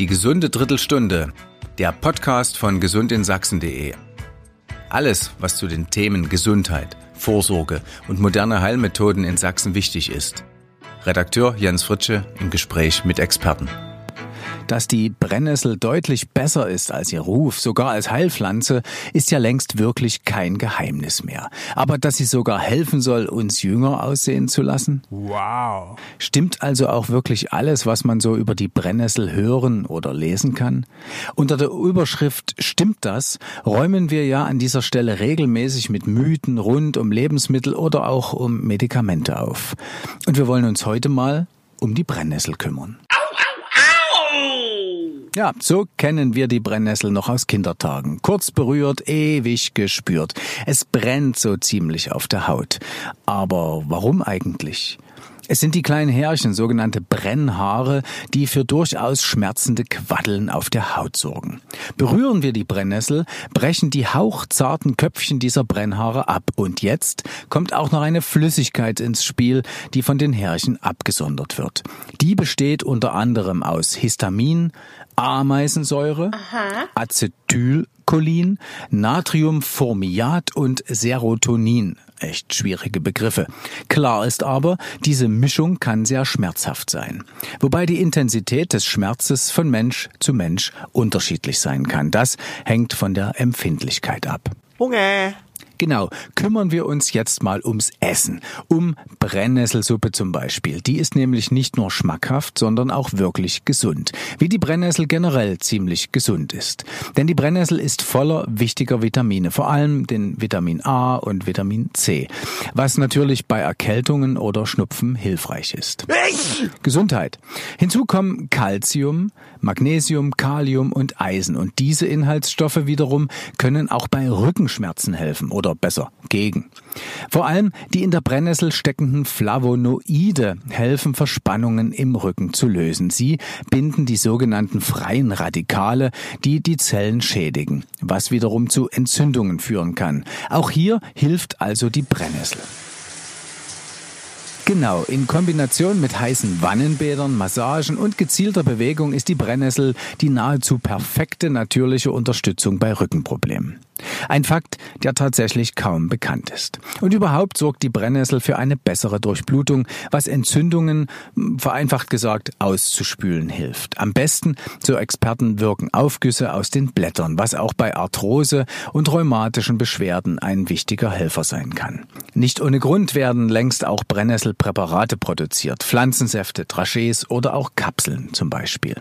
Die gesunde Drittelstunde, der Podcast von gesundinsachsen.de. Alles, was zu den Themen Gesundheit, Vorsorge und moderne Heilmethoden in Sachsen wichtig ist. Redakteur Jens Fritsche im Gespräch mit Experten. Dass die Brennnessel deutlich besser ist als ihr Ruf, sogar als Heilpflanze, ist ja längst wirklich kein Geheimnis mehr. Aber dass sie sogar helfen soll, uns jünger aussehen zu lassen? Wow! Stimmt also auch wirklich alles, was man so über die Brennnessel hören oder lesen kann? Unter der Überschrift "Stimmt das?" räumen wir ja an dieser Stelle regelmäßig mit Mythen rund um Lebensmittel oder auch um Medikamente auf. Und wir wollen uns heute mal um die Brennnessel kümmern. Ja, so kennen wir die Brennnessel noch aus Kindertagen. Kurz berührt, ewig gespürt. Es brennt so ziemlich auf der Haut. Aber warum eigentlich? Es sind die kleinen Härchen, sogenannte Brennhaare, die für durchaus schmerzende Quaddeln auf der Haut sorgen. Berühren wir die Brennnessel, brechen die hauchzarten Köpfchen dieser Brennhaare ab. Und jetzt kommt auch noch eine Flüssigkeit ins Spiel, die von den Härchen abgesondert wird. Die besteht unter anderem aus Histamin, Ameisensäure, Acetylcholin, Natriumformiat und Serotonin. Echt schwierige Begriffe. Klar ist aber, diese Mischung kann sehr schmerzhaft sein. Wobei die Intensität des Schmerzes von Mensch zu Mensch unterschiedlich sein kann. Das hängt von der Empfindlichkeit ab. Hunger! Genau, kümmern wir uns jetzt mal ums Essen. Um Brennnesselsuppe zum Beispiel. Die ist nämlich nicht nur schmackhaft, sondern auch wirklich gesund. Wie die Brennnessel generell ziemlich gesund ist. Denn die Brennnessel ist voller wichtiger Vitamine, vor allem den Vitamin A und Vitamin C. Was natürlich bei Erkältungen oder Schnupfen hilfreich ist. Gesundheit. Hinzu kommen Calcium, Magnesium, Kalium und Eisen. Und diese Inhaltsstoffe wiederum können auch bei Rückenschmerzen helfen oder besser gegen. Vor allem die in der Brennnessel steckenden Flavonoide helfen, Verspannungen im Rücken zu lösen. Sie binden die sogenannten freien Radikale, die die Zellen schädigen, was wiederum zu Entzündungen führen kann. Auch hier hilft also die Brennnessel. Genau, in Kombination mit heißen Wannenbädern, Massagen und gezielter Bewegung ist die Brennnessel die nahezu perfekte natürliche Unterstützung bei Rückenproblemen. Ein Fakt, der tatsächlich kaum bekannt ist. Und überhaupt sorgt die Brennnessel für eine bessere Durchblutung, was Entzündungen, vereinfacht gesagt, auszuspülen hilft. Am besten, so Experten, wirken Aufgüsse aus den Blättern, was auch bei Arthrose und rheumatischen Beschwerden ein wichtiger Helfer sein kann. Nicht ohne Grund werden längst auch Brennnesselpräparate produziert, Pflanzensäfte, Dragees oder auch Kapseln zum Beispiel.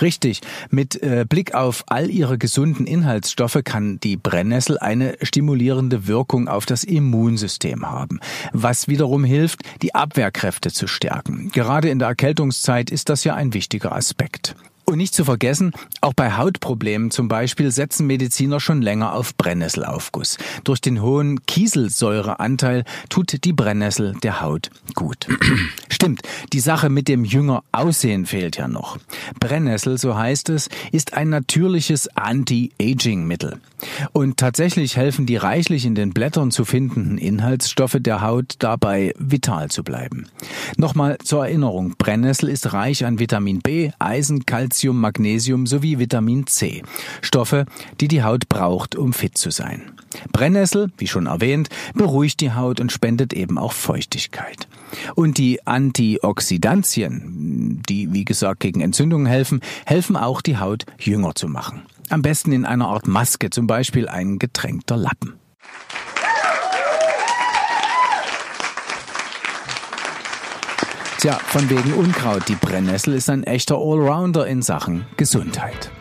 Richtig, mit Blick auf all ihre gesunden Inhaltsstoffe kann die Brennnessel eine stimulierende Wirkung auf das Immunsystem haben, was wiederum hilft, die Abwehrkräfte zu stärken. Gerade in der Erkältungszeit ist das ja ein wichtiger Aspekt. Und nicht zu vergessen, auch bei Hautproblemen zum Beispiel setzen Mediziner schon länger auf Brennesselaufguss. Durch den hohen Kieselsäureanteil tut die Brennnessel der Haut gut. Stimmt, die Sache mit dem jünger Aussehen fehlt ja noch. Brennnessel, so heißt es, ist ein natürliches Anti-Aging-Mittel. Und tatsächlich helfen die reichlich in den Blättern zu findenden Inhaltsstoffe der Haut dabei, vital zu bleiben. Nochmal zur Erinnerung, Brennnessel ist reich an Vitamin B, Eisen, Kalzium, Magnesium sowie Vitamin C. Stoffe, die die Haut braucht, um fit zu sein. Brennnessel, wie schon erwähnt, beruhigt die Haut und spendet eben auch Feuchtigkeit. Und die Antioxidantien, die wie gesagt gegen Entzündungen helfen, helfen auch, die Haut jünger zu machen. Am besten in einer Art Maske, zum Beispiel ein getränkter Lappen. Tja, von wegen Unkraut, die Brennnessel ist ein echter Allrounder in Sachen Gesundheit.